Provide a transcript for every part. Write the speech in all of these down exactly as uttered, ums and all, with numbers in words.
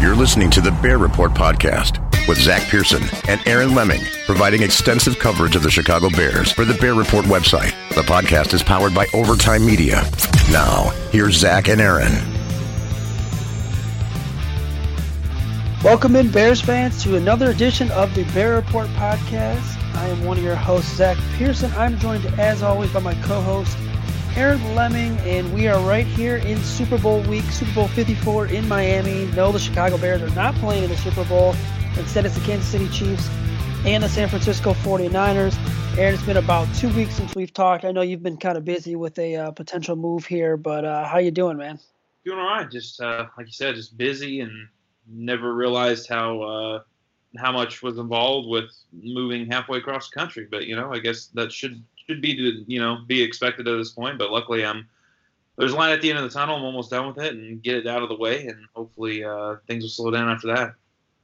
You're listening to the Bear Report podcast with Zach Pearson and Aaron Lemming, providing extensive coverage of the Chicago Bears for the Bear Report website. The podcast is powered by Overtime Media. Now, here's Zach and Aaron. Welcome in, Bears fans, to another edition of the Bear Report podcast. I am one of your hosts, Zach Pearson. I'm joined, as always, by my co-host, Aaron Lemming, and we are right here in Super Bowl week, Super Bowl fifty-four in Miami. No, the Chicago Bears are not playing in the Super Bowl. Instead, it's the Kansas City Chiefs and the San Francisco 49ers. Aaron, it's been about two weeks since we've talked. I know you've been kind of busy with a uh, potential move here, but uh, how you doing, man? Doing all right. Just, uh, like you said, just busy, and never realized how uh, how much was involved with moving halfway across the country. But, you know, I guess that should – Should be, to, you know, be expected at this point, but luckily I'm there's a light at the end of the tunnel. I'm almost done with it and get it out of the way, and hopefully uh, things will slow down after that.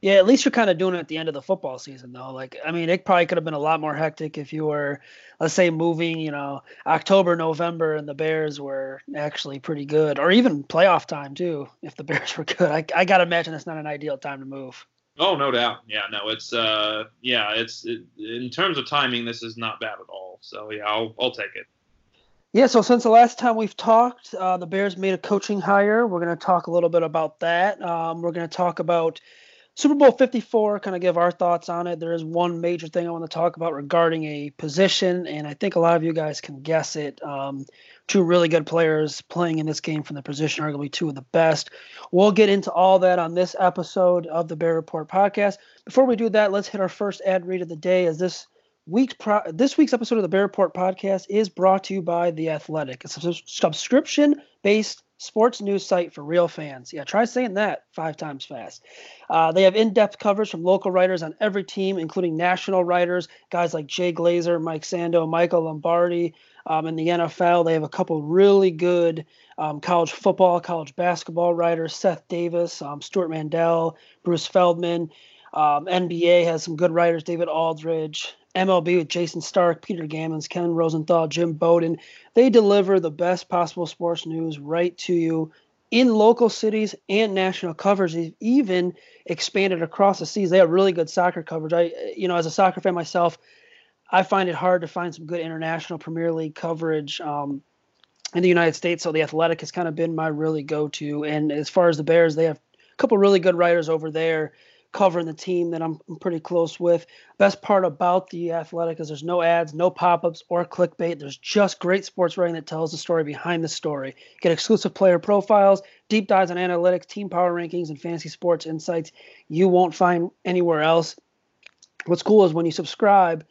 Yeah, at least you're kind of doing it at the end of the football season, though. Like, I mean, it probably could have been a lot more hectic if you were, let's say, moving, you know, October, November, and the Bears were actually pretty good, or even playoff time too, if the Bears were good. I, I gotta imagine that's not an ideal time to move. Oh, no doubt. Yeah, no, it's uh, yeah, it's it, in terms of timing, this is not bad at all. So yeah, I'll I'll take it. Yeah. So since the last time we've talked, uh, the Bears made a coaching hire. We're going to talk a little bit about that. Um, we're going to talk about Super Bowl fifty-four, kind of give our thoughts on it. There is one major thing I want to talk about regarding a position, and I think a lot of you guys can guess it. Um, two really good players playing in this game from the position, arguably two of the best. We'll get into all that on this episode of the Bear Report podcast. Before we do that, let's hit our first ad read of the day, as this week pro- this week's episode of the Bear Report podcast is brought to you by The Athletic. It's a subscription-based sports news site for real fans. Yeah, try saying that five times fast. Uh, they have in-depth coverage from local writers on every team, including national writers, guys like Jay Glazer, Mike Sando, Michael Lombardi, um, in the N F L. They have a couple really good um, college football, college basketball writers, Seth Davis, um, Stuart Mandel, Bruce Feldman. Um, N B A has some good writers, David Aldridge. M L B with Jason Stark, Peter Gammons, Ken Rosenthal, Jim Bowden. They deliver the best possible sports news right to you in local cities and national coverage. They've even expanded across the seas. They have really good soccer coverage. I, you know, as a soccer fan myself, I find it hard to find some good international Premier League coverage um, in the United States. So The Athletic has kind of been my really go-to. And as far as the Bears, they have a couple really good writers over there covering the team that I'm pretty close with. Best part about The Athletic is there's no ads, no pop-ups, or clickbait. There's just great sports writing that tells the story behind the story. Get exclusive player profiles, deep dives on analytics, team power rankings, and fantasy sports insights you won't find anywhere else. What's cool is when you subscribe,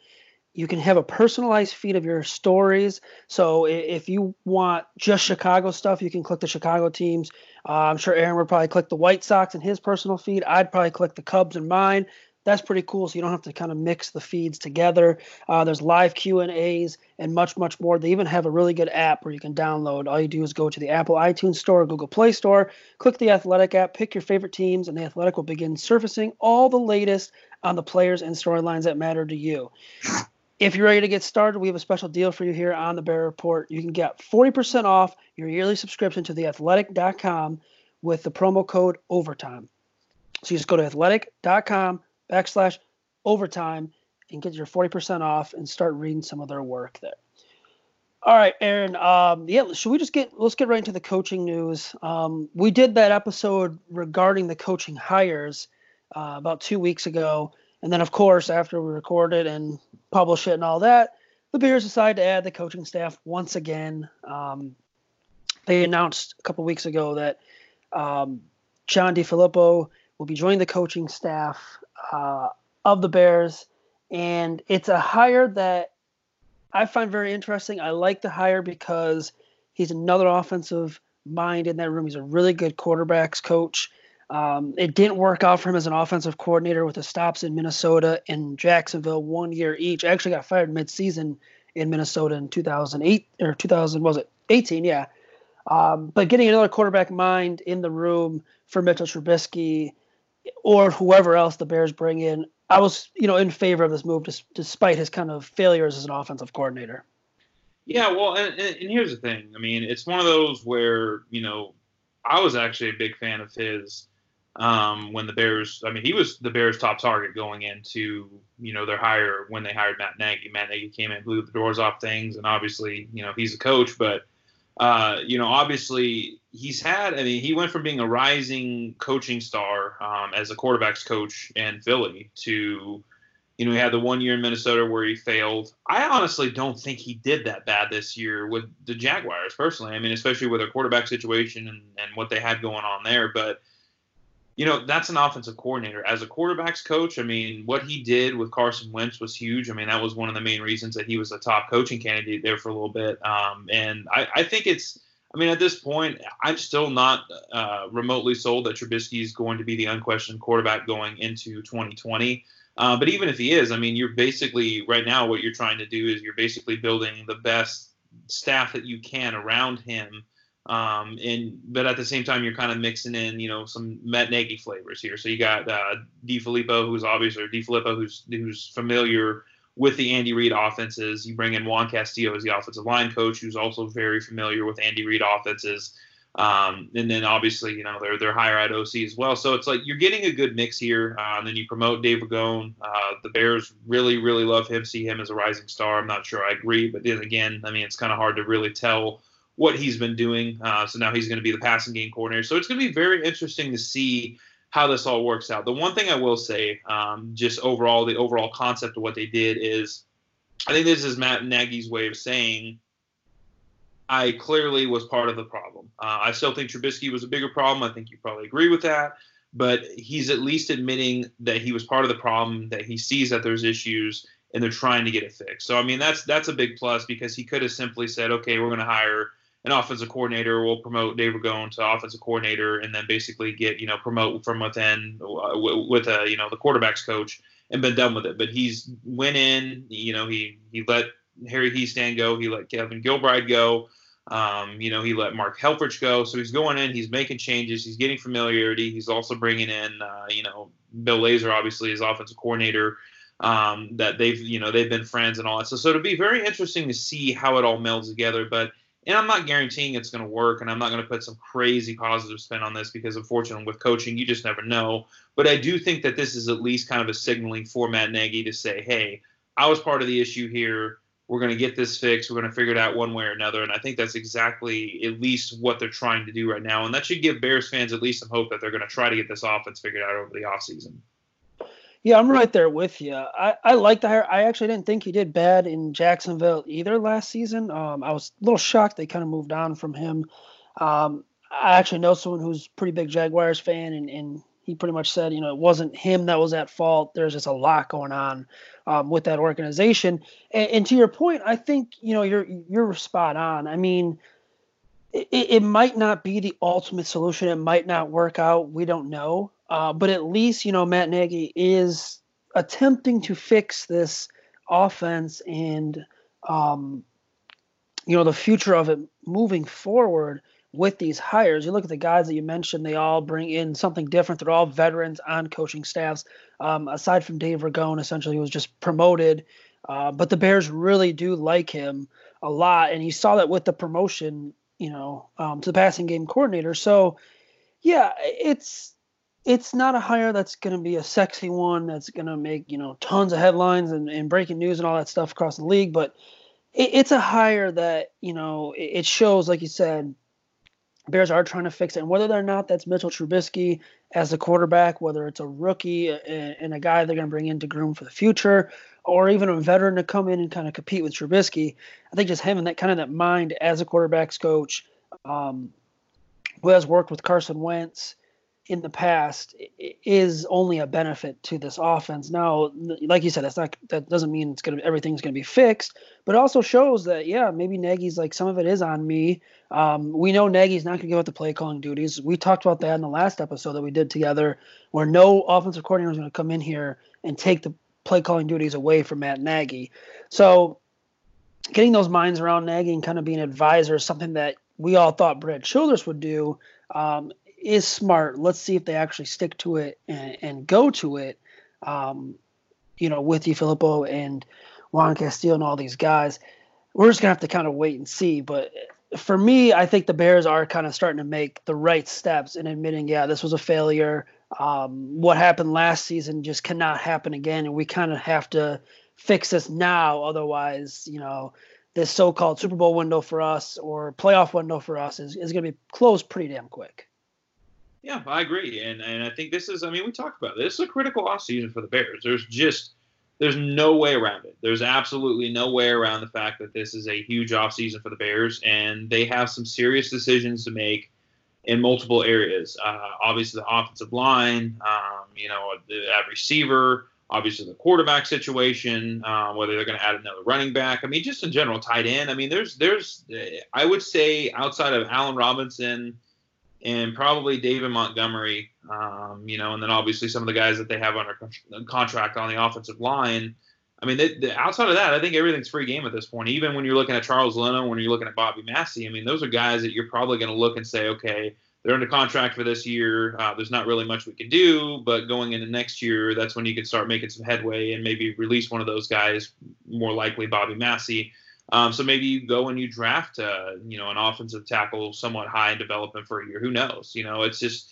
You can have a personalized feed of your stories. So if you want just Chicago stuff, you can click the Chicago teams. Uh, I'm sure Aaron would probably click the White Sox in his personal feed. I'd probably click the Cubs in mine. That's pretty cool. So you don't have to kind of mix the feeds together. Uh, there's live Q and A's and much, much more. They even have a really good app where you can download. All you do is go to the Apple iTunes Store, Google Play Store, click the Athletic app, pick your favorite teams, and the Athletic will begin surfacing all the latest on the players and storylines that matter to you. If you're ready to get started, we have a special deal for you here on the Bear Report. You can get forty percent off your yearly subscription to the athletic dot com with the promo code OVERTIME. So you just go to athletic dot com backslash overtime and get your forty percent off and start reading some of their work there. All right, Aaron. Um, yeah, should we just get, let's get right into the coaching news. Um, we did that episode regarding the coaching hires uh, about two weeks ago. And then, of course, after we recorded and published it and all that, the Bears decided to add the coaching staff once again. Um, they announced a couple weeks ago that um, John DeFilippo will be joining the coaching staff uh, of the Bears. And it's a hire that I find very interesting. I like the hire because he's another offensive mind in that room. He's a really good quarterbacks coach. Um, it didn't work out for him as an offensive coordinator with the stops in Minnesota and Jacksonville one year each. Actually got fired mid-season in Minnesota in two thousand eight or two thousand, was it eighteen? Yeah. Um, but getting another quarterback mind in the room for Mitchell Trubisky or whoever else the Bears bring in, I was, you know, in favor of this move dis- despite his kind of failures as an offensive coordinator. Yeah, well, and, and here's the thing. I mean, it's one of those where, you know, I was actually a big fan of his um, when the Bears – I mean, he was the Bears' top target going into, you know, their hire when they hired Matt Nagy. Matt Nagy came in and blew the doors off things, and obviously, you know, he's a coach, but – Uh, you know, obviously he's had, I mean, he went from being a rising coaching star um, as a quarterbacks coach in Philly to, you know, he had the one year in Minnesota where he failed. I honestly don't think he did that bad this year with the Jaguars personally. I mean, especially with their quarterback situation and, and what they had going on there. But, you know, that's an offensive coordinator. As a quarterbacks coach, I mean, what he did with Carson Wentz was huge. I mean, that was one of the main reasons that he was a top coaching candidate there for a little bit. Um, and I, I think it's – I mean, at this point, I'm still not uh, remotely sold that Trubisky is going to be the unquestioned quarterback going into twenty twenty. Uh, but even if he is, I mean, you're basically – right now what you're trying to do is you're basically building the best staff that you can around him. Um, and, but at the same time, you're kind of mixing in, you know, some Matt Nagy flavors here. So you got, uh, DeFilippo, who's obviously, or DeFilippo, who's, who's familiar with the Andy Reid offenses. You bring in Juan Castillo as the offensive line coach, who's also very familiar with Andy Reid offenses. Um, and then obviously, you know, they're, they're higher at O C as well. So it's like, you're getting a good mix here. Uh, and then you promote Dave Ragone. Uh, the Bears really, really love him, see him as a rising star. I'm not sure I agree, but then again, I mean, it's kind of hard to really tell what he's been doing. Uh, so now he's going to be the passing game coordinator. So it's going to be very interesting to see how this all works out. The one thing I will say, um, just overall, the overall concept of what they did is, I think this is Matt Nagy's way of saying, I clearly was part of the problem. Uh, I still think Trubisky was a bigger problem. I think you probably agree with that. But he's at least admitting that he was part of the problem, that he sees that there's issues, and they're trying to get it fixed. So, I mean, that's that's a big plus, because he could have simply said, okay, we're going to hire – an offensive coordinator, will promote Dave Ragone to offensive coordinator, and then basically get, you know, promote from within uh, w- with a, you know, the quarterback's coach, and been done with it. But he's went in, you know, he, he let Harry Heestan go. He let Kevin Gilbride go. Um, you know, he let Mark Helfrich go. So he's going in, he's making changes. He's getting familiarity. He's also bringing in, uh, you know, Bill Lazor, obviously, as offensive coordinator, um, that they've, you know, they've been friends and all that. So, so it'll be very interesting to see how it all melds together. But, and I'm not guaranteeing it's going to work, and I'm not going to put some crazy positive spin on this, because, unfortunately, with coaching, you just never know. But I do think that this is at least kind of a signaling for Matt Nagy to say, hey, I was part of the issue here. We're going to get this fixed. We're going to figure it out one way or another. And I think that's exactly at least what they're trying to do right now. And that should give Bears fans at least some hope that they're going to try to get this offense figured out over the offseason. Yeah, I'm right there with you. I, I like the hire. I actually didn't think he did bad in Jacksonville either last season. Um, I was a little shocked they kind of moved on from him. Um, I actually know someone who's a pretty big Jaguars fan, and, and he pretty much said, you know, it wasn't him that was at fault. There's just a lot going on um, with that organization. And, and to your point, I think, you know, you're, you're spot on. I mean, it, it might not be the ultimate solution. It might not work out. We don't know. Uh, but at least, you know, Matt Nagy is attempting to fix this offense and, um, you know, the future of it moving forward with these hires. You look at the guys that you mentioned, they all bring in something different. They're all veterans on coaching staffs, um, aside from Dave Ragone, essentially, who was just promoted. Uh, but the Bears really do like him a lot, and you saw that with the promotion, you know, um, to the passing game coordinator. So, yeah, it's it's not a hire that's going to be a sexy one that's going to make, you know, tons of headlines and, and breaking news and all that stuff across the league. But it, it's a hire that, you know, it, it shows, like you said, Bears are trying to fix it. And whether or not that's Mitchell Trubisky as the quarterback, whether it's a rookie and a guy they're going to bring in to groom for the future, or even a veteran to come in and kind of compete with Trubisky, I think just having that kind of that mind as a quarterback's coach, um, who has worked with Carson Wentz in the past, is only a benefit to this offense. Now, like you said, that's not, that doesn't mean it's going to, everything's going to be fixed, but it also shows that, yeah, maybe Nagy's like, some of it is on me. Um, we know Nagy's not going to give up the play calling duties. We talked about that in the last episode that we did together, where no offensive coordinator is going to come in here and take the play calling duties away from Matt Nagy. So getting those minds around Nagy and kind of being an advisor is something that we all thought Brad Childress would do. Um, is smart. Let's see if they actually stick to it and, and go to it, um, you know, with DeFilippo and Juan Castillo and all these guys. We're just going to have to kind of wait and see. But for me, I think the Bears are kind of starting to make the right steps in admitting, yeah, this was a failure. Um, what happened last season just cannot happen again, and we kind of have to fix this now. Otherwise, you know, this so-called Super Bowl window for us or playoff window for us is, is going to be closed pretty damn quick. Yeah, I agree. And and I think this is, I mean, we talked about this. This is a critical offseason for the Bears. There's just, there's no way around it. There's absolutely no way around the fact that this is a huge offseason for the Bears, and they have some serious decisions to make in multiple areas. Uh, obviously, the offensive line, um, you know, the, at receiver, obviously the quarterback situation, um, whether they're going to add another running back. I mean, just in general, tight end. I mean, there's, there's, I would say outside of Allen Robinson and probably David Montgomery, um, you know, and then obviously some of the guys that they have under contract on the offensive line. I mean, they, they, outside of that, I think everything's free game at this point. Even when you're looking at Charles Leno, when you're looking at Bobby Massey, I mean, those are guys that you're probably going to look and say, okay, they're under contract for this year. Uh, there's not really much we can do, but going into next year, that's when you can start making some headway and maybe release one of those guys, more likely Bobby Massey. Um, so maybe you go and you draft, uh, you know, an offensive tackle somewhat high in development for a year. Who knows? You know, it's just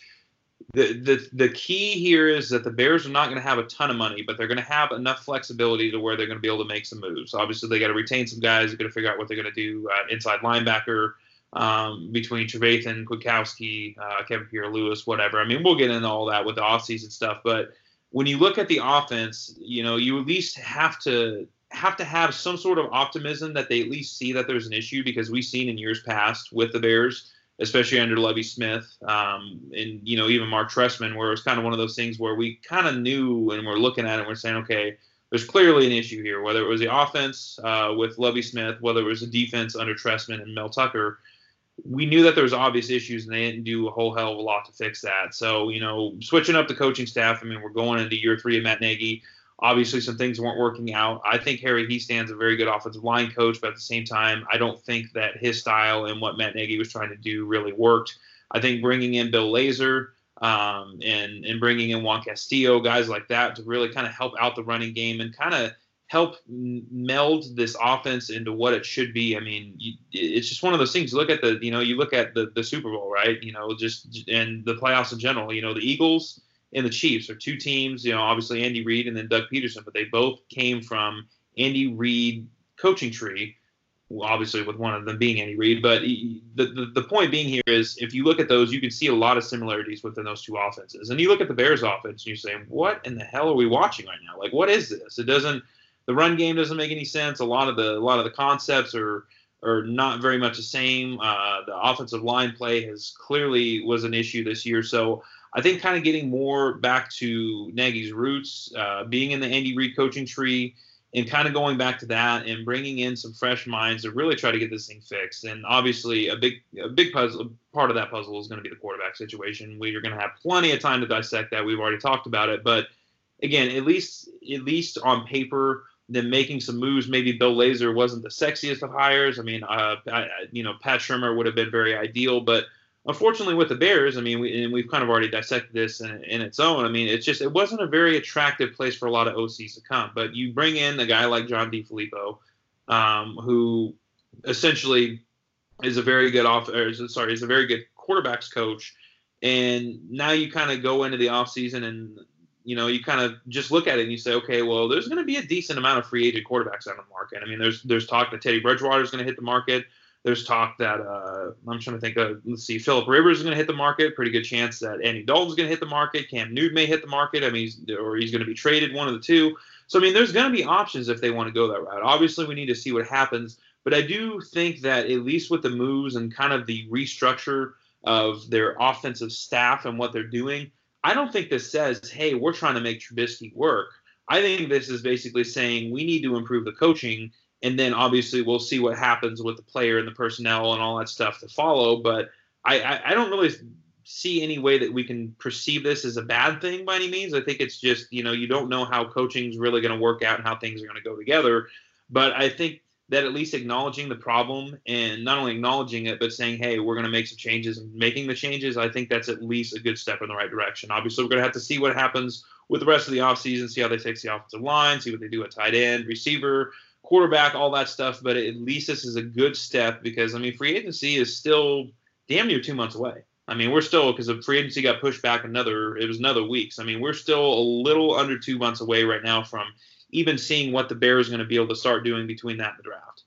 the the the key here is that the Bears are not going to have a ton of money, but they're going to have enough flexibility to where they're going to be able to make some moves. Obviously, they got to retain some guys. They're going to figure out what they're going to do uh, inside linebacker um, between Trevathan, Kwiatkowski, uh, Kevin Pierre-Lewis, whatever. I mean, we'll get into all that with the offseason stuff. But when you look at the offense, you know, you at least have to – have to have some sort of optimism that they at least see that there's an issue, because we've seen in years past with the Bears, especially under Lovie Smith um, and, you know, even Mark Trestman, where it was kind of one of those things where we kind of knew and we're looking at it and we're saying, okay, there's clearly an issue here, whether it was the offense uh, with Lovie Smith, whether it was the defense under Trestman and Mel Tucker. We knew that there was obvious issues and they didn't do a whole hell of a lot to fix that. So, you know, switching up the coaching staff, I mean, we're going into year three of Matt Nagy. Obviously, some things weren't working out. I think Harry Heestan's a very good offensive line coach, but at the same time, I don't think that his style and what Matt Nagy was trying to do really worked. I think bringing in Bill Lazor um, and, and bringing in Juan Castillo, guys like that, to really kind of help out the running game and kind of help meld this offense into what it should be. I mean, you, it's just one of those things. Look at the, you know, you look at the, the Super Bowl, right? You know, just and the playoffs in general. You know, the Eagles and the Chiefs are two teams, you know, obviously Andy Reid and then Doug Peterson, but they both came from Andy Reid coaching tree, well, obviously with one of them being Andy Reid. But the, the the point being here is if you look at those, you can see a lot of similarities within those two offenses. And you look at the Bears offense and you say, what in the hell are we watching right now? Like, what is this? It doesn't, the run game doesn't make any sense. A lot of the, a lot of the concepts are, are not very much the same. Uh, the offensive line play has clearly was an issue this year. So I think kind of getting more back to Nagy's roots, uh, being in the Andy Reid coaching tree, and kind of going back to that and bringing in some fresh minds to really try to get this thing fixed. And obviously a big a big puzzle, part of that puzzle is going to be the quarterback situation. We are going to have plenty of time to dissect that. We've already talked about it. But, again, at least at least on paper, then making some moves. Maybe Bill Lazor wasn't the sexiest of hires. I mean, uh, I, you know, Pat Shurmur would have been very ideal. But, unfortunately, with the Bears, I mean, we, and we've kind of already dissected this in, in its own. I mean, it's just it wasn't a very attractive place for a lot of O Cs to come. But you bring in a guy like John DeFilippo, um, who essentially is a very good off, or is, sorry, is a very good quarterbacks coach. And now you kind of go into the offseason and, you know, you kind of just look at it and you say, okay, well, there's going to be a decent amount of free agent quarterbacks out on the market. I mean, there's there's talk that Teddy Bridgewater is going to hit the market. There's talk that, uh, I'm trying to think of, let's see, Phillip Rivers is going to hit the market. Pretty good chance that Andy Dalton's going to hit the market. Cam Newton may hit the market. I mean, he's, or he's going to be traded, one of the two. So, I mean, there's going to be options if they want to go that route. Obviously, we need to see what happens. But I do think that at least with the moves and kind of the restructure of their offensive staff and what they're doing, I don't think this says, hey, we're trying to make Trubisky work. I think this is basically saying we need to improve the coaching. And then, obviously, we'll see what happens with the player and the personnel and all that stuff to follow. But I, I, I don't really see any way that we can perceive this as a bad thing by any means. I think it's just, you know, you don't know how coaching's really going to work out and how things are going to go together. But I think that at least acknowledging the problem and not only acknowledging it, but saying, hey, we're going to make some changes and making the changes, I think that's at least a good step in the right direction. Obviously, we're going to have to see what happens with the rest of the offseason, see how they fix the offensive line, see what they do at tight end, receiver, quarterback, all that stuff, but at least this is a good step because, I mean, free agency is still damn near two months away. I mean, we're still, because the free agency got pushed back another, it was another week. So, I mean, we're still a little under two months away right now from even seeing what the Bears are going to be able to start doing between that and the draft.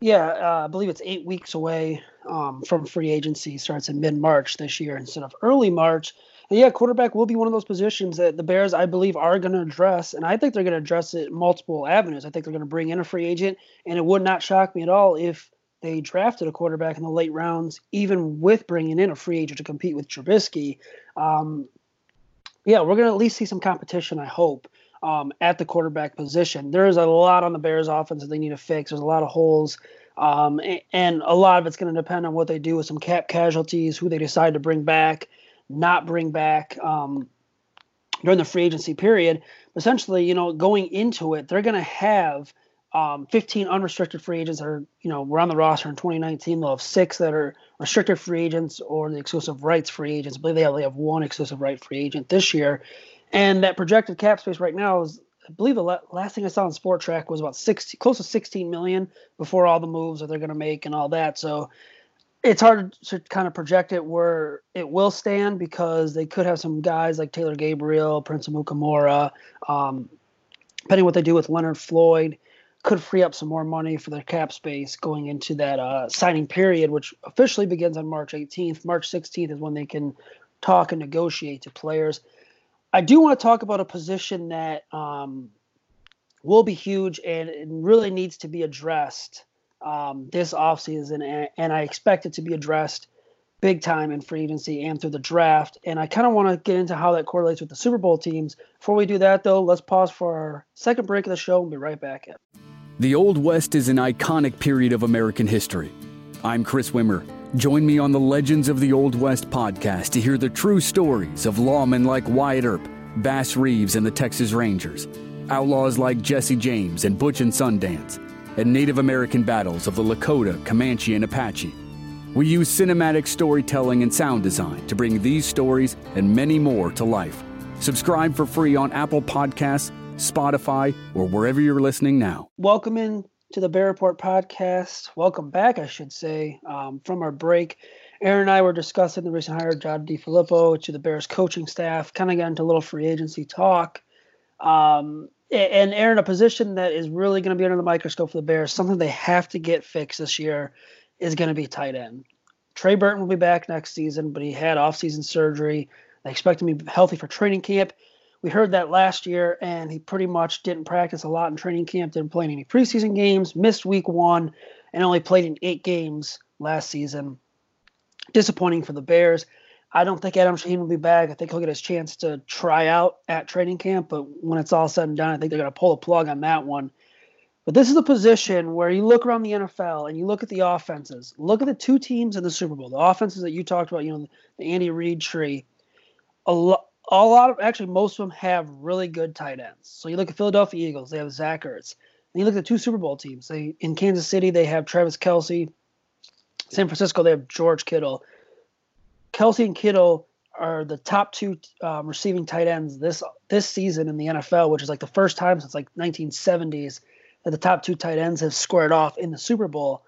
Yeah, uh, I believe it's eight weeks away um, from free agency. Starts in mid-March this year instead of early March. And yeah, quarterback will be one of those positions that the Bears, I believe, are going to address. And I think they're going to address it in multiple avenues. I think they're going to bring in a free agent. And it would not shock me at all if they drafted a quarterback in the late rounds, even with bringing in a free agent to compete with Trubisky. Um, yeah, we're going to at least see some competition, I hope, um, at the quarterback position. There is a lot on the Bears offense that they need to fix. There's a lot of holes. Um, and, and a lot of it's going to depend on what they do with some cap casualties, who they decide to bring back, not bring back um, during the free agency period. Essentially, you know, going into it, they're going to have um, fifteen unrestricted free agents that are, you know, were on the roster in twenty nineteen. They'll have six that are restricted free agents or the exclusive rights free agents. I believe they only have one exclusive right free agent this year. And that projected cap space right now is, I believe the last thing I saw on Sport Track was about sixty, close to sixteen million before all the moves that they're going to make and all that. So, it's hard to kind of project it where it will stand because they could have some guys like Taylor Gabriel, Prince Amukamara, um, depending on what they do with Leonard Floyd, could free up some more money for their cap space going into that uh, signing period, which officially begins on March eighteenth. March sixteenth is when they can talk and negotiate to players. I do want to talk about a position that um, will be huge and it really needs to be addressed Um, this offseason, and, and I expect it to be addressed big time in free agency and through the draft. And I kind of want to get into how that correlates with the Super Bowl teams. Before we do that, though, let's pause for our second break of the show and be right back. The Old West is an iconic period of American history. I'm Chris Wimmer. Join me on the Legends of the Old West podcast to hear the true stories of lawmen like Wyatt Earp, Bass Reeves, and the Texas Rangers, outlaws like Jesse James and Butch and Sundance, and Native American battles of the Lakota, Comanche, and Apache. We use cinematic storytelling and sound design to bring these stories and many more to life. Subscribe for free on Apple Podcasts, Spotify, or wherever you're listening now. Welcome in to the Bear Report podcast. Welcome back, I should say, um, from our break. Aaron and I were discussing the recent hire of John DeFilippo to the Bears coaching staff, kind of got into a little free agency talk. Um... And, Aaron, a position that is really going to be under the microscope for the Bears, something they have to get fixed this year, is going to be tight end. Trey Burton will be back next season, but he had offseason surgery. They expect him to be healthy for training camp. We heard that last year, and he pretty much didn't practice a lot in training camp, didn't play any preseason games, missed week one, and only played in eight games last season. Disappointing for the Bears. I don't think Adam Shaheen will be back. I think he'll get his chance to try out at training camp, but when it's all said and done, I think they're going to pull a plug on that one. But this is a position where you look around the N F L and you look at the offenses. Look at the two teams in the Super Bowl, the offenses that you talked about, you know, the Andy Reid tree. A, lo- a lot of – actually, most of them have really good tight ends. So you look at Philadelphia Eagles, they have Zach Ertz. And you look at the two Super Bowl teams. They in Kansas City, they have Travis Kelce. San Francisco, they have George Kittle. Kelce and Kittle are the top two um, receiving tight ends this this season in the N F L, which is like the first time since like nineteen seventies that the top two tight ends have squared off in the Super Bowl.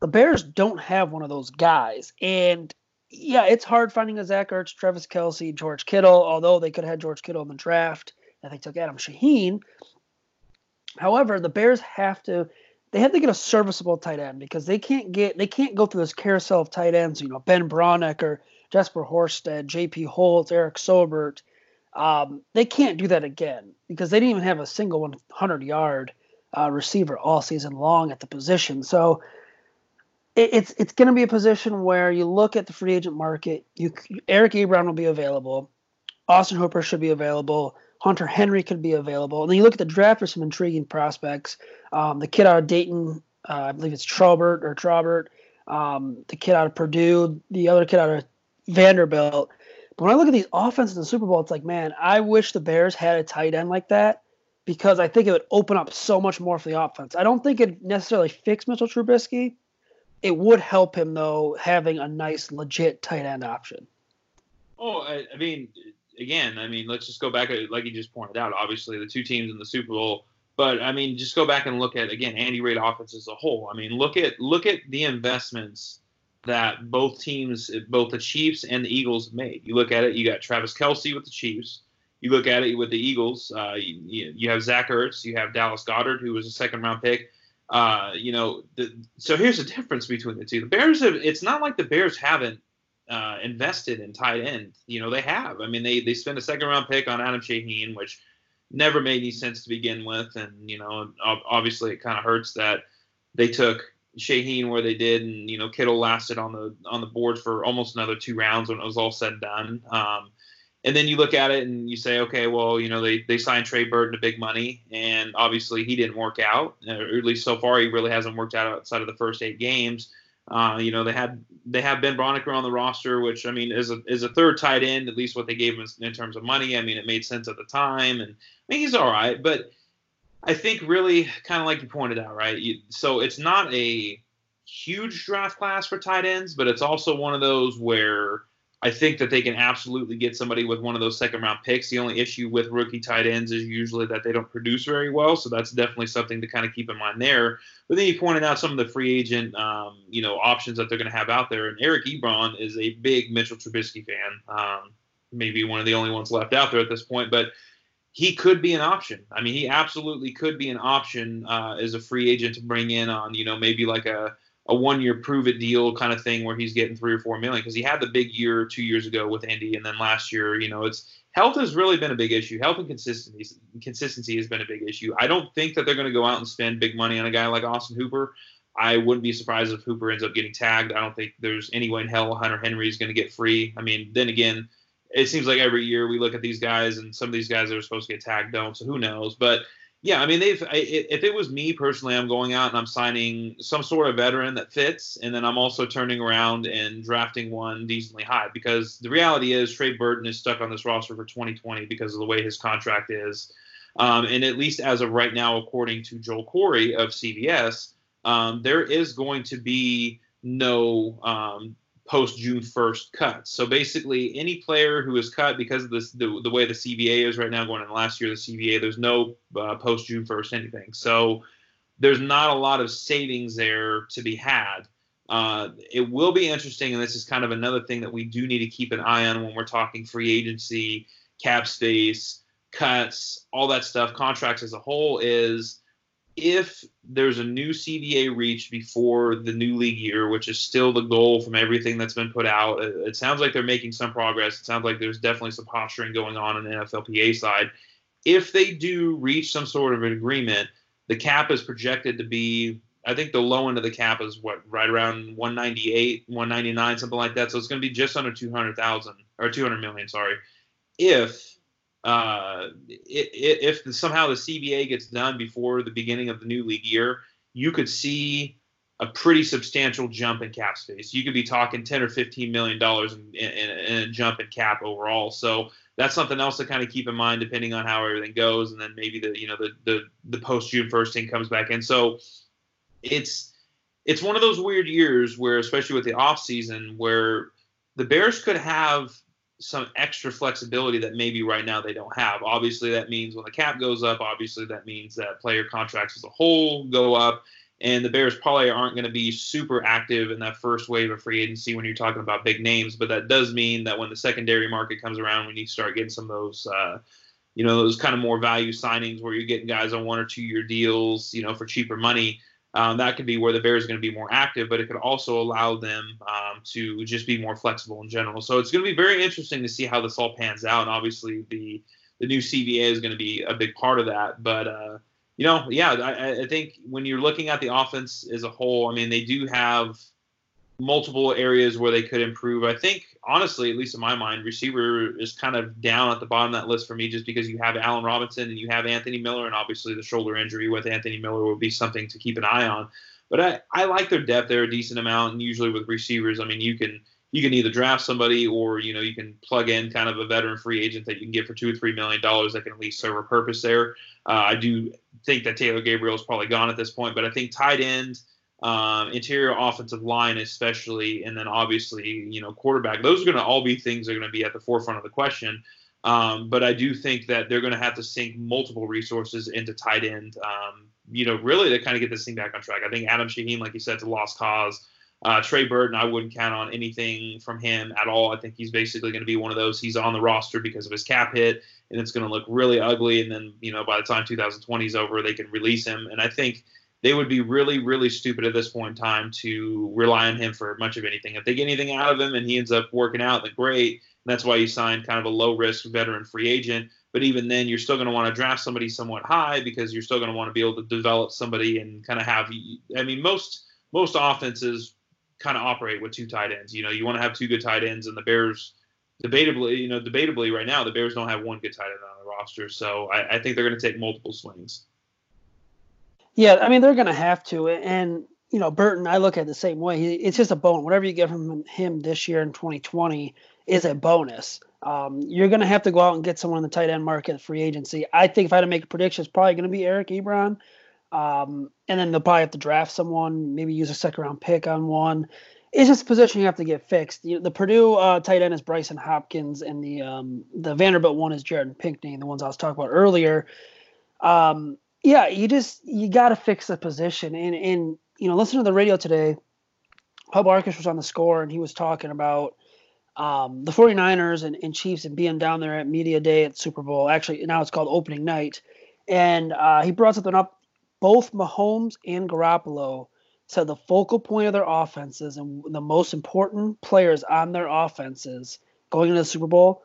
The Bears don't have one of those guys. And, yeah, it's hard finding a Zach Ertz, Travis Kelce, George Kittle, although they could have had George Kittle in the draft. I think they took Adam Shaheen. However, the Bears have to – They have to get a serviceable tight end because they can't get they can't go through this carousel of tight ends. You know, Ben Brownecker, Jesper Horsted, J P. Holtz, Eric Sobert. Um, they can't do that again because they didn't even have a single hundred-yard uh, receiver all season long at the position. So it, it's it's going to be a position where you look at the free agent market. You Eric Ebron will be available. Austin Hooper should be available. Hunter Henry could be available. And then you look at the draft for some intriguing prospects. Um, the kid out of Dayton, uh, I believe it's Traubert or Traubert. Um, the kid out of Purdue, the other kid out of Vanderbilt. But when I look at these offenses in the Super Bowl, it's like, man, I wish the Bears had a tight end like that because I think it would open up so much more for the offense. I don't think it necessarily fix Mitchell Trubisky. It would help him, though, having a nice, legit tight end option. Oh, I, I mean – Again, I mean, let's just go back, like you just pointed out, obviously, the two teams in the Super Bowl. But, I mean, just go back and look at, again, Andy Reid offense as a whole. I mean, look at look at the investments that both teams, both the Chiefs and the Eagles made. You look at it, you got Travis Kelce with the Chiefs. You look at it with the Eagles. Uh, you, you have Zach Ertz. You have Dallas Goedert, who was a second-round pick. Uh, you know, the, so here's the difference between the two. The Bears have, it's not like the Bears haven't Uh, invested in tight end. You know, they have. I mean, they they spent a second round pick on Adam Shaheen, which never made any sense to begin with. And, you know, obviously it kind of hurts that they took Shaheen where they did. And, you know, Kittle lasted on the on the board for almost another two rounds when it was all said and done. Um, and then you look at it and you say, okay, well, you know, they, they signed Trey Burton to big money. And obviously he didn't work out. Or at least so far, he really hasn't worked out outside of the first eight games. Uh, you know, they had they have Ben Brownecker on the roster, which, I mean, is a is a third tight end, at least what they gave him in terms of money. I mean, it made sense at the time. And I mean, he's all right. But I think really kind of like you pointed out, right? You, so it's not a huge draft class for tight ends, but it's also one of those where I think that they can absolutely get somebody with one of those second round picks. The only issue with rookie tight ends is usually that they don't produce very well. So that's definitely something to kind of keep in mind there. But then you pointed out some of the free agent, um, you know, options that they're going to have out there. And Eric Ebron is a big Mitchell Trubisky fan. Um, maybe one of the only ones left out there at this point, but he could be an option. I mean, he absolutely could be an option uh, as a free agent to bring in on, you know, maybe like a, a one-year prove-it deal kind of thing where he's getting three or four million because he had the big year two years ago with Indy, and then last year, you know, it's health has really been a big issue. Health and consistency consistency has been a big issue. I don't think that they're going to go out and spend big money on a guy like Austin Hooper. I wouldn't be surprised if Hooper ends up getting tagged. I don't think there's any way in hell Hunter Henry is going to get free. I mean, then again, it seems like every year we look at these guys, and some of these guys that are supposed to get tagged don't, so who knows, but yeah, I mean, they've. I, if it was me personally, I'm going out and I'm signing some sort of veteran that fits, and then I'm also turning around and drafting one decently high because the reality is Trey Burton is stuck on this roster for twenty twenty because of the way his contract is. Um, and at least as of right now, according to Joel Corey of C B S, um, there is going to be no um, post-June first cuts. So basically, any player who is cut because of this, the, the way the C B A is right now going in last year, the C B A, there's no uh, post-June first anything. So there's not a lot of savings there to be had. Uh, it will be interesting, and this is kind of another thing that we do need to keep an eye on when we're talking free agency, cap space, cuts, all that stuff, contracts as a whole is if there's a new C B A reach before the new league year, which is still the goal from everything that's been put out, it sounds like they're making some progress. It sounds like there's definitely some posturing going on on the N F L P A side. If they do reach some sort of an agreement, the cap is projected to be I think the low end of the cap is what, right around one ninety-eight, one ninety-nine, something like that. So it's going to be just under two hundred thousand or two hundred million, sorry. If uh, if, if the, somehow the C B A gets done before the beginning of the new league year, you could see a pretty substantial jump in cap space. You could be talking ten or fifteen million dollars in, in, in a jump in cap overall. So that's something else to kind of keep in mind, depending on how everything goes. And then maybe the, you know, the, the, the post June first thing comes back in. So it's, it's one of those weird years where, especially with the off season, where the Bears could have some extra flexibility that maybe right now they don't have. Obviously that means when the cap goes up, obviously that means that player contracts as a whole go up, and the Bears probably aren't going to be super active in that first wave of free agency when you're talking about big names. But that does mean that when the secondary market comes around, we need to start getting some of those, uh, you know, those kind of more value signings where you're getting guys on one or two year deals, you know, for cheaper money. Um, that could be where the Bears are going to be more active, but it could also allow them um, to just be more flexible in general. So it's going to be very interesting to see how this all pans out. And obviously the, the new C B A is going to be a big part of that. But, uh, you know, yeah, I, I think when you're looking at the offense as a whole, I mean, they do have multiple areas where they could improve. I think, honestly, at least in my mind, receiver is kind of down at the bottom of that list for me, just because you have Allen Robinson and you have Anthony Miller, and obviously the shoulder injury with Anthony Miller will be something to keep an eye on. But I, I like their depth. They're a decent amount, and usually with receivers, I mean, you can you can either draft somebody or, you know, you can plug in kind of a veteran free agent that you can get for two or three million dollars that can at least serve a purpose there. Uh, I do think that Taylor Gabriel is probably gone at this point, but I think tight end, Um, interior offensive line especially, and then obviously, you know, quarterback. Those are going to all be things that are going to be at the forefront of the question. Um, but I do think that they're going to have to sink multiple resources into tight end, um, you know, really to kind of get this thing back on track. I think Adam Shaheen, like you said, is a lost cause. Uh, Trey Burton, I wouldn't count on anything from him at all. I think he's basically going to be one of those. He's on the roster because of his cap hit, and it's going to look really ugly. And then, you know, by the time two thousand twenty is over, they can release him. And I think they would be really, really stupid at this point in time to rely on him for much of anything. If they get anything out of him and he ends up working out, then great. And that's why you signed kind of a low-risk veteran free agent. But even then, you're still going to want to draft somebody somewhat high, because you're still going to want to be able to develop somebody and kind of have – I mean, most most offenses kind of operate with two tight ends. You know, you want to have two good tight ends, and the Bears – debatably, you know, debatably right now, the Bears don't have one good tight end on the roster. So I, I think they're going to take multiple swings. Yeah, I mean, they're going to have to. And, you know, Burton, I look at it the same way. He, it's just a bone. Whatever you give him, him this year in twenty twenty is a bonus. Um, you're going to have to go out and get someone in the tight end market, free agency. I think if I had to make a prediction, it's probably going to be Eric Ebron. Um, and then they'll probably have to draft someone, maybe use a second-round pick on one. It's just a position you have to get fixed. You know, the Purdue uh, tight end is Bryson Hopkins, and the um, the Vanderbilt one is Jared Pinkney, the ones I was talking about earlier. Um Yeah, you just you got to fix the position, and and you know, listen to the radio today. Hub Arkish was on the Score, and he was talking about um, the 49ers and, and Chiefs and being down there at media day at Super Bowl. Actually, now it's called opening night, and uh, he brought something up. Both Mahomes and Garoppolo said the focal point of their offenses and the most important players on their offenses going into the Super Bowl,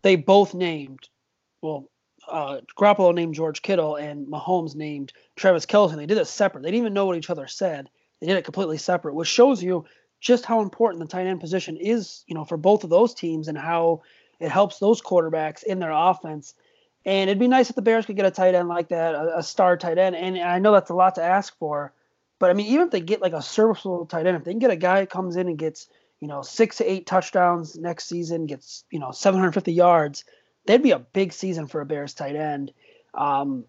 they both named well. Uh, Garoppolo named George Kittle and Mahomes named Travis Kelce, and they did it separate. They didn't even know what each other said. They did it completely separate, which shows you just how important the tight end position is, you know, for both of those teams, and how it helps those quarterbacks in their offense. And it'd be nice if the Bears could get a tight end like that, a, a star tight end. And I know that's a lot to ask for, but I mean, even if they get like a serviceable tight end, if they can get a guy that comes in and gets, you know, six to eight touchdowns next season, gets, you know, seven hundred fifty yards, that'd be a big season for a Bears tight end. Um,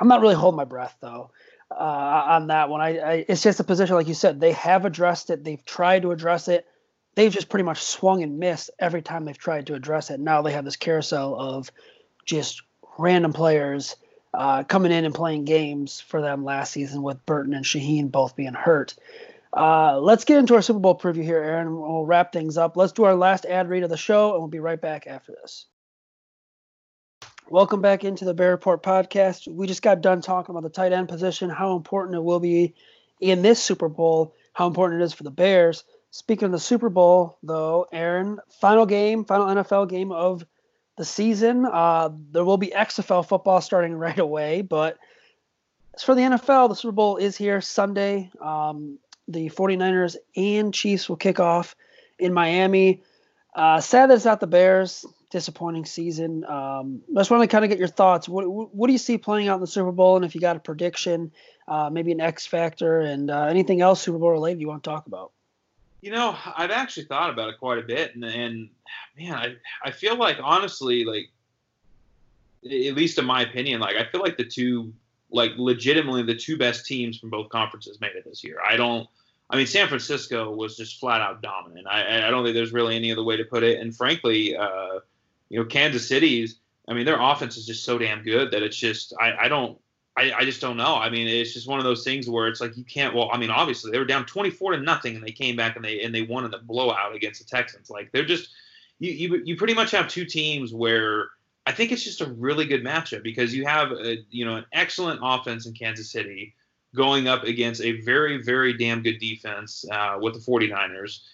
I'm not really holding my breath, though, uh, on that one. I, I, it's just a position, like you said, they have addressed it. They've tried to address it. They've just pretty much swung and missed every time they've tried to address it. Now they have this carousel of just random players uh, coming in and playing games for them last season, with Burton and Shaheen both being hurt. Uh, let's get into our Super Bowl preview here, Aaron. We'll wrap things up. Let's do our last ad read of the show, and we'll be right back after this. Welcome back into the Bear Report podcast. We just got done talking about the tight end position, how important it will be in this Super Bowl, how important it is for the Bears. Speaking of the Super Bowl, though, Aaron, final game, final N F L game of the season. Uh, there will be X F L football starting right away, but As for the N F L, the Super Bowl is here Sunday. Um, the 49ers and Chiefs will kick off in Miami. Uh, sad that it's not the Bears. Disappointing season. Um, I just want to kind of get your thoughts. What, what do you see playing out in the Super Bowl? And if you got a prediction, uh, maybe an X factor, and uh, anything else Super Bowl related you want to talk about? You know, I've actually thought about it quite a bit, and, and man, I I feel like, honestly, like, at least in my opinion, like, I feel like the two, like, legitimately the two best teams from both conferences made it this year. I don't, I mean, San Francisco was just flat out dominant. I, I don't think there's really any other way to put it. And frankly, uh, you know, Kansas City's, I mean, their offense is just so damn good that it's just, I, I don't, I, I just don't know. I mean, it's just one of those things where it's like you can't. Well, I mean, obviously they were down twenty-four to nothing, and they came back and they and they won in the blowout against the Texans. Like, they're just, you you you pretty much have two teams where I think it's just a really good matchup, because you have a, you know, an excellent offense in Kansas City going up against a very, very damn good defense uh, with the 49ers.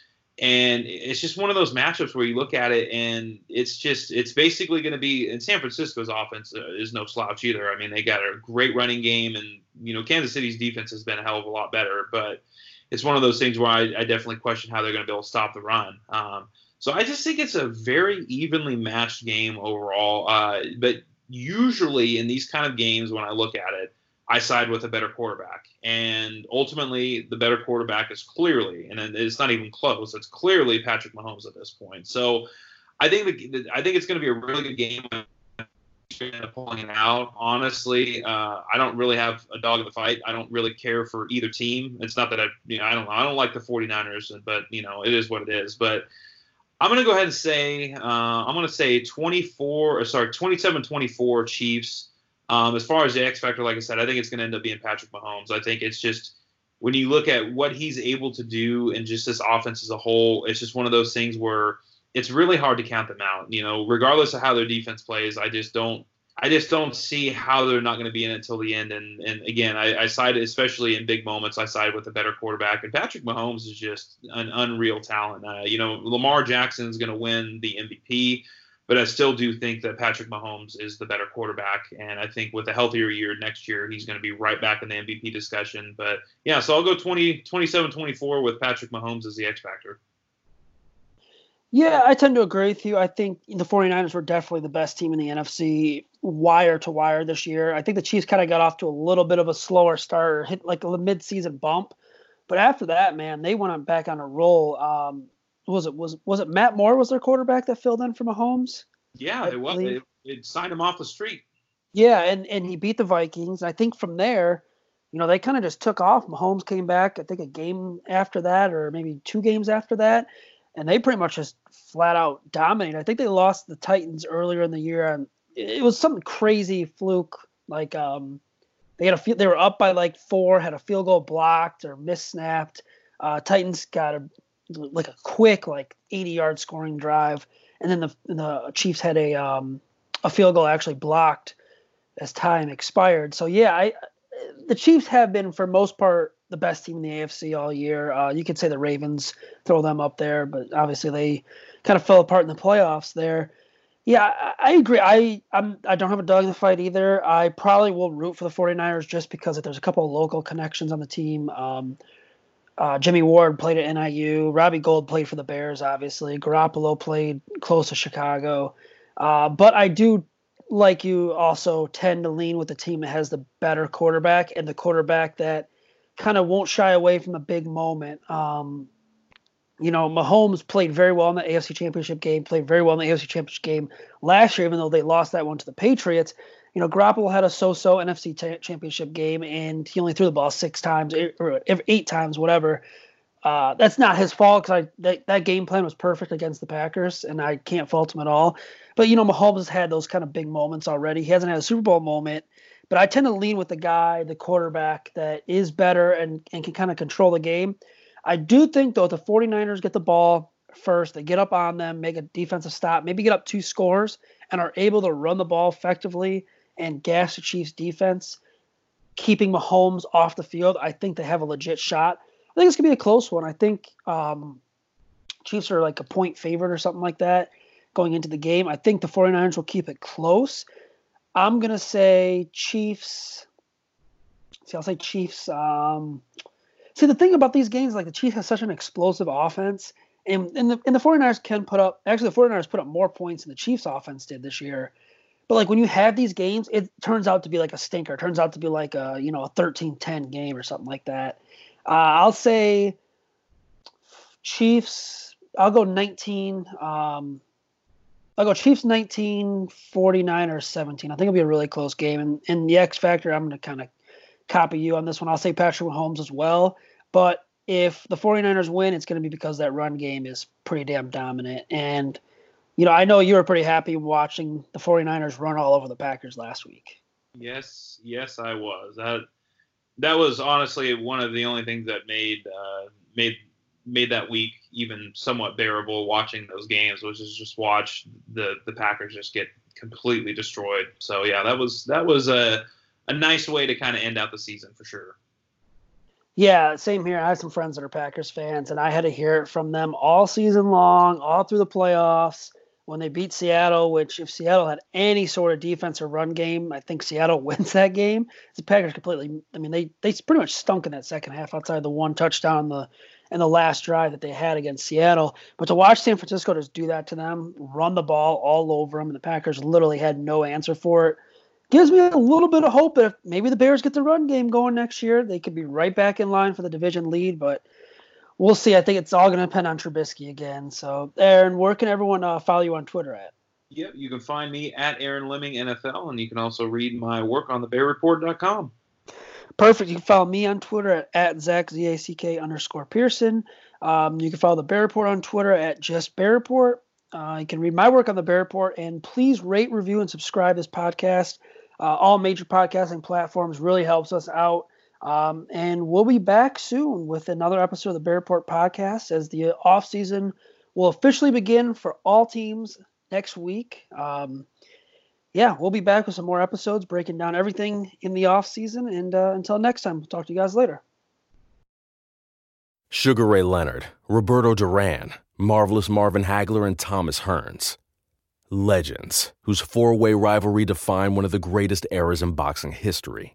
And it's just one of those matchups where you look at it, and it's just, it's basically going to be, and San Francisco's offense is no slouch either. I mean, they got a great running game, and, you know, Kansas City's defense has been a hell of a lot better, but it's one of those things where I, I definitely question how they're going to be able to stop the run. Um, so I just think it's a very evenly matched game overall. Uh, but usually in these kind of games, when I look at it, I side with a better quarterback, and ultimately the better quarterback is clearly, and it's not even close, it's clearly Patrick Mahomes at this point. So I think the, I think it's going to be a really good game. Pulling it out, honestly, uh, I don't really have a dog in the fight. I don't really care for either team. It's not that I, you know, I don't know. I don't like the 49ers, but, you know, it is what it is. But I'm going to go ahead and say, uh, I'm going to say twenty-four, or sorry, twenty-seven twenty-four Chiefs. Um, as far as the X factor, like I said, I think it's going to end up being Patrick Mahomes. I think it's just, when you look at what he's able to do and just this offense as a whole, it's just one of those things where it's really hard to count them out. You know, regardless of how their defense plays, I just don't, I just don't see how they're not going to be in it till the end. And and again, I, I side, especially in big moments, I side with a better quarterback. And Patrick Mahomes is just an unreal talent. Uh, you know, Lamar Jackson is going to win the M V P. But I still do think that Patrick Mahomes is the better quarterback. And I think with a healthier year next year, he's going to be right back in the M V P discussion. But, yeah, so I'll go twenty, twenty-seven twenty-four with Patrick Mahomes as the X factor. Yeah, I tend to agree with you. I think the 49ers were definitely the best team in the N F C wire to wire this year. I think the Chiefs kind of got off to a little bit of a slower start, hit like a midseason bump. But after that, man, they went on back on a roll. Um, Was it was was it Matt Moore was their quarterback that filled in for Mahomes? Yeah, it was. It, it signed him off the street. Yeah, and, and he beat the Vikings. I think from there, you know, they kind of just took off. Mahomes came back, I think, a game after that, or maybe two games after that, and they pretty much just flat out dominated. I think they lost the Titans earlier in the year, and it was some crazy fluke. Like um, they had a they were up by like four, had a field goal blocked or missnapped. Uh, Titans got a like a quick, like eighty-yard scoring drive, and then the the Chiefs had a um, a field goal actually blocked as time expired. So yeah, I the Chiefs have been for most part the best team in the A F C all year. Uh, you could say the Ravens, throw them up there, but obviously they kind of fell apart in the playoffs there. Yeah, I, I agree. I I'm, I don't have a dog in the fight either. I probably will root for the 49ers just because if there's a couple of local connections on the team. Um, Uh, Jimmy Ward played at N I U. Robbie Gould played for the Bears, obviously. Garoppolo played close to Chicago. Uh, but I do, like you, also tend to lean with the team that has the better quarterback and the quarterback that kind of won't shy away from a big moment. Um, you know, Mahomes played very well in the A F C Championship game, played very well in the A F C Championship game last year, even though they lost that one to the Patriots. You know, Garoppolo had a so-so N F C t- championship game, and he only threw the ball six times, eight, or eight times, whatever. Uh, that's not his fault because that, that game plan was perfect against the Packers, and I can't fault him at all. But, you know, Mahomes has had those kind of big moments already. He hasn't had a Super Bowl moment, but I tend to lean with the guy, the quarterback, that is better and, and can kind of control the game. I do think, though, if the 49ers get the ball first, they get up on them, make a defensive stop, maybe get up two scores, and are able to run the ball effectively and gas the Chiefs defense, keeping Mahomes off the field, I think they have a legit shot. I think it's going to be a close one. I think um, Chiefs are like a point favorite or something like that going into the game. I think the 49ers will keep it close. I'm going to say Chiefs See, I'll say Chiefs. Um, see, the thing about these games, like the Chiefs has such an explosive offense, and, and, the, and the 49ers can put up – actually, the 49ers put up more points than the Chiefs offense did this year. But, like, when you have these games, it turns out to be like a stinker. It turns out to be like a, you know, a thirteen ten game or something like that. Uh, I'll say Chiefs – I'll go nineteen um, – I'll go Chiefs nineteen, 49ers seventeen. I think it'll be a really close game. And, and the X factor, I'm going to kind of copy you on this one. I'll say Patrick Mahomes as well. But if the 49ers win, it's going to be because that run game is pretty damn dominant. And, you know, I know you were pretty happy watching the 49ers run all over the Packers last week. Yes, yes, I was. I, that was honestly one of the only things that made uh, made – made that week even somewhat bearable watching those games, which is just watch the, the Packers just get completely destroyed. So, yeah, that was that was a, a nice way to kind of end out the season for sure. Yeah, same here. I have some friends that are Packers fans, and I had to hear it from them all season long, all through the playoffs, when they beat Seattle, which if Seattle had any sort of defense or run game, I think Seattle wins that game. The Packers completely – I mean, they, they pretty much stunk in that second half outside the one touchdown the – and the last drive that they had against Seattle. But to watch San Francisco just do that to them, run the ball all over them, and the Packers literally had no answer for it, gives me a little bit of hope that if maybe the Bears get the run game going next year, they could be right back in line for the division lead. But we'll see. I think it's all going to depend on Trubisky again. So, Aaron, where can everyone uh, follow you on Twitter at? Yep, you can find me at Aaron Lemming N F L, and you can also read my work on the bear report dot com. Perfect. You can follow me on Twitter at, at Zach, Z A C K underscore Pearson. Um, you can follow The Bear Report on Twitter at just Bear Report. Uh, you can read my work on The Bear Report. And please rate, review, and subscribe this podcast. Uh, all major podcasting platforms really helps us out. Um, and we'll be back soon with another episode of The Bear Report podcast as the offseason will officially begin for all teams next week. Um Yeah, we'll be back with some more episodes breaking down everything in the offseason. And uh, until next time, we'll talk to you guys later. Sugar Ray Leonard, Roberto Duran, Marvelous Marvin Hagler, and Thomas Hearns. Legends, whose four-way rivalry defined one of the greatest eras in boxing history.